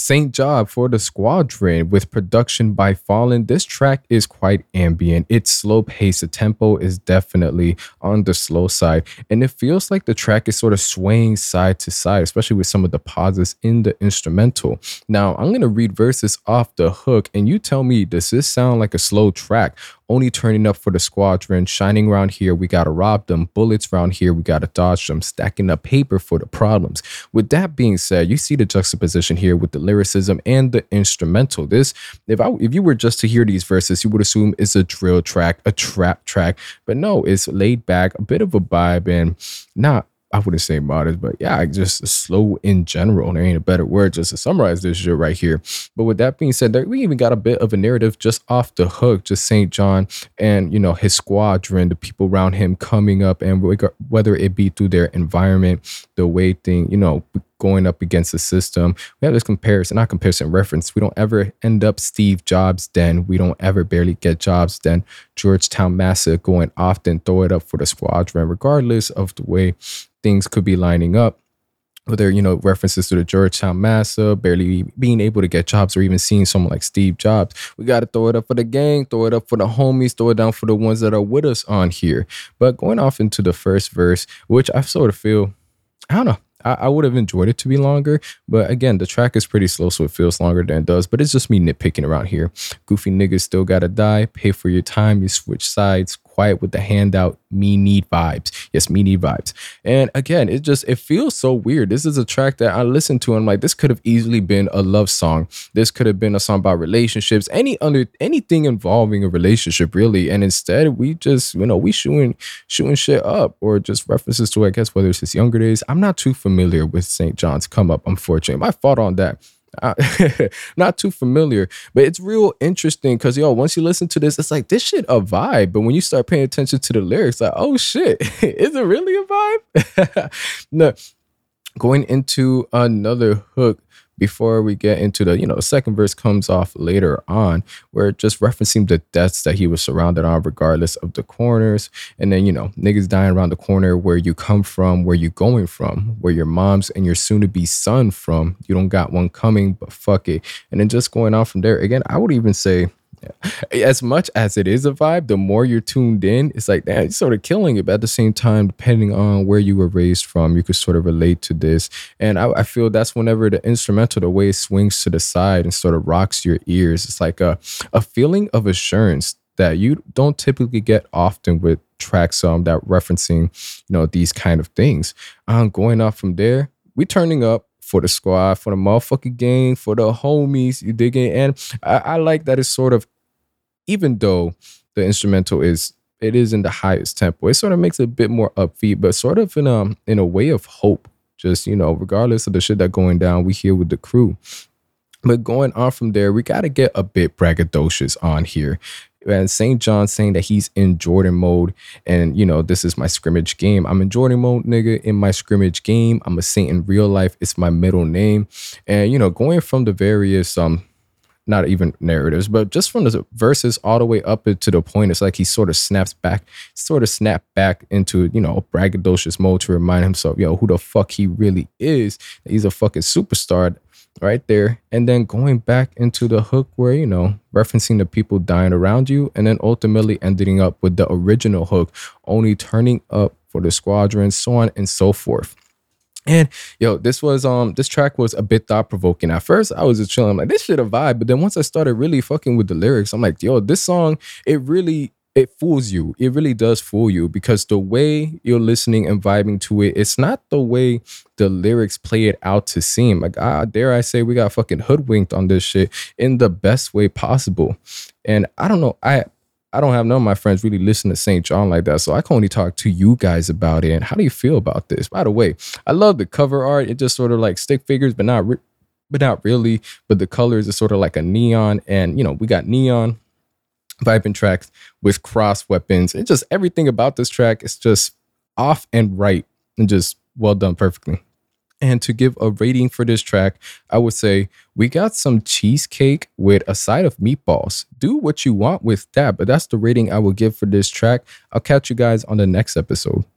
Saint Jhn for the Squadron with production by Fallen. This track is quite ambient. It's slow paced. The tempo is definitely on the slow side. And it feels like the track is sort of swaying side to side, especially with some of the pauses in the instrumental. Now, I'm going to read verses off the hook and you tell me, does this sound like a slow track? Only turning up for the squadron, shining round here, we gotta rob them, bullets round here, we gotta dodge them, stacking up paper for the problems. With that being said, you see the juxtaposition here with the lyricism and the instrumental. This, if you were just to hear these verses, you would assume it's a drill track, a trap track, but no, it's laid back, a bit of a vibe, and not, I wouldn't say modest, but yeah, just slow in general. There ain't a better word just to summarize this shit right here. But with that being said, we even got a bit of a narrative just off the hook, just Saint Jhn and, you know, his squadron, the people around him coming up, and whether it be through their environment, the way thing, you know, going up against the system. We have this reference. We don't ever end up Steve Jobs den. We don't ever barely get Jobs den. Georgetown Massa going often, throw it up for the squadron, regardless of the way things could be lining up. Whether, you know, references to the Georgetown Massa, barely being able to get jobs, or even seeing someone like Steve Jobs. We got to throw it up for the gang, throw it up for the homies, throw it down for the ones that are with us on here. But going off into the first verse, which I sort of feel, I don't know, I would have enjoyed it to be longer, but again, the track is pretty slow, so it feels longer than it does, but it's just me nitpicking around here. Goofy niggas still gotta die, pay for your time, you switch sides, quiet with the handout, me need vibes. Yes, me need vibes. And again, it feels so weird. This is a track that I listened to and I'm like, this could have easily been a love song. This could have been a song about relationships, anything involving a relationship really. And instead we just, you know, we shooting shit up, or just references to, I guess, whether it's his younger days. I'm not too familiar with St. John's come up, unfortunately. My fault on that. Not too familiar, but it's real interesting because, yo, once you listen to this, it's like, this shit a vibe. But when you start paying attention to the lyrics, like, oh shit, is it really a vibe? No. Going into another hook before we get into the, you know, second verse comes off later on, where just referencing the deaths that he was surrounded on, regardless of the corners. And then, you know, niggas dying around the corner where you come from, where you going from, where your mom's and your soon to be son from. You don't got one coming, but fuck it. And then just going on from there again, I would even say, yeah, as much as it is a vibe, the more you're tuned in, it's like, damn, it's sort of killing it. But at the same time, depending on where you were raised from, you could sort of relate to this. And I feel that's whenever the instrumental, the way it swings to the side and sort of rocks your ears, it's like a feeling of assurance that you don't typically get often with tracks that referencing, you know, these kind of things. Going off from there, we turning up for the squad, for the motherfucking gang, for the homies, you dig it? And I like that it's sort of, even though the instrumental is in the highest tempo, it sort of makes it a bit more upbeat, but sort of in a way of hope. Just, you know, regardless of the shit that going down, we here with the crew. But going on from there, we got to get a bit braggadocious on here. And St. Jhn saying that he's in Jordan mode, and, you know, this is my scrimmage game. I'm in Jordan mode, nigga, in my scrimmage game. I'm a saint in real life. It's my middle name. And, you know, going from the various not even narratives, but just from the verses all the way up to the point, it's like he sort of snapped back into, you know, braggadocious mode to remind himself, yo, who the fuck he really is. He's a fucking superstar right there. And then going back into the hook where, you know, referencing the people dying around you, and then ultimately ending up with the original hook, only turning up for the squadron, so on and so forth. And yo, this track was a bit thought provoking. At first, I was just chilling. I'm like, this shit a vibe. But then once I started really fucking with the lyrics, I'm like, yo, this song, it fools you. It really does fool you, because the way you're listening and vibing to it, it's not the way the lyrics play it out to seem. Like, dare I say, we got fucking hoodwinked on this shit in the best way possible. And I don't know, I don't have none of my friends really listen to St. Jhn like that, so I can only talk to you guys about it. And how do you feel about this? By the way, I love the cover art. It just sort of like stick figures, but not really. But the colors are sort of like a neon, and, you know, we got neon vibing tracks with cross weapons. It's just everything about this track is just off and right and just well done perfectly. And to give a rating for this track, I would say we got some cheesecake with a side of meatballs. Do what you want with that, but that's the rating I will give for this track. I'll catch you guys on the next episode.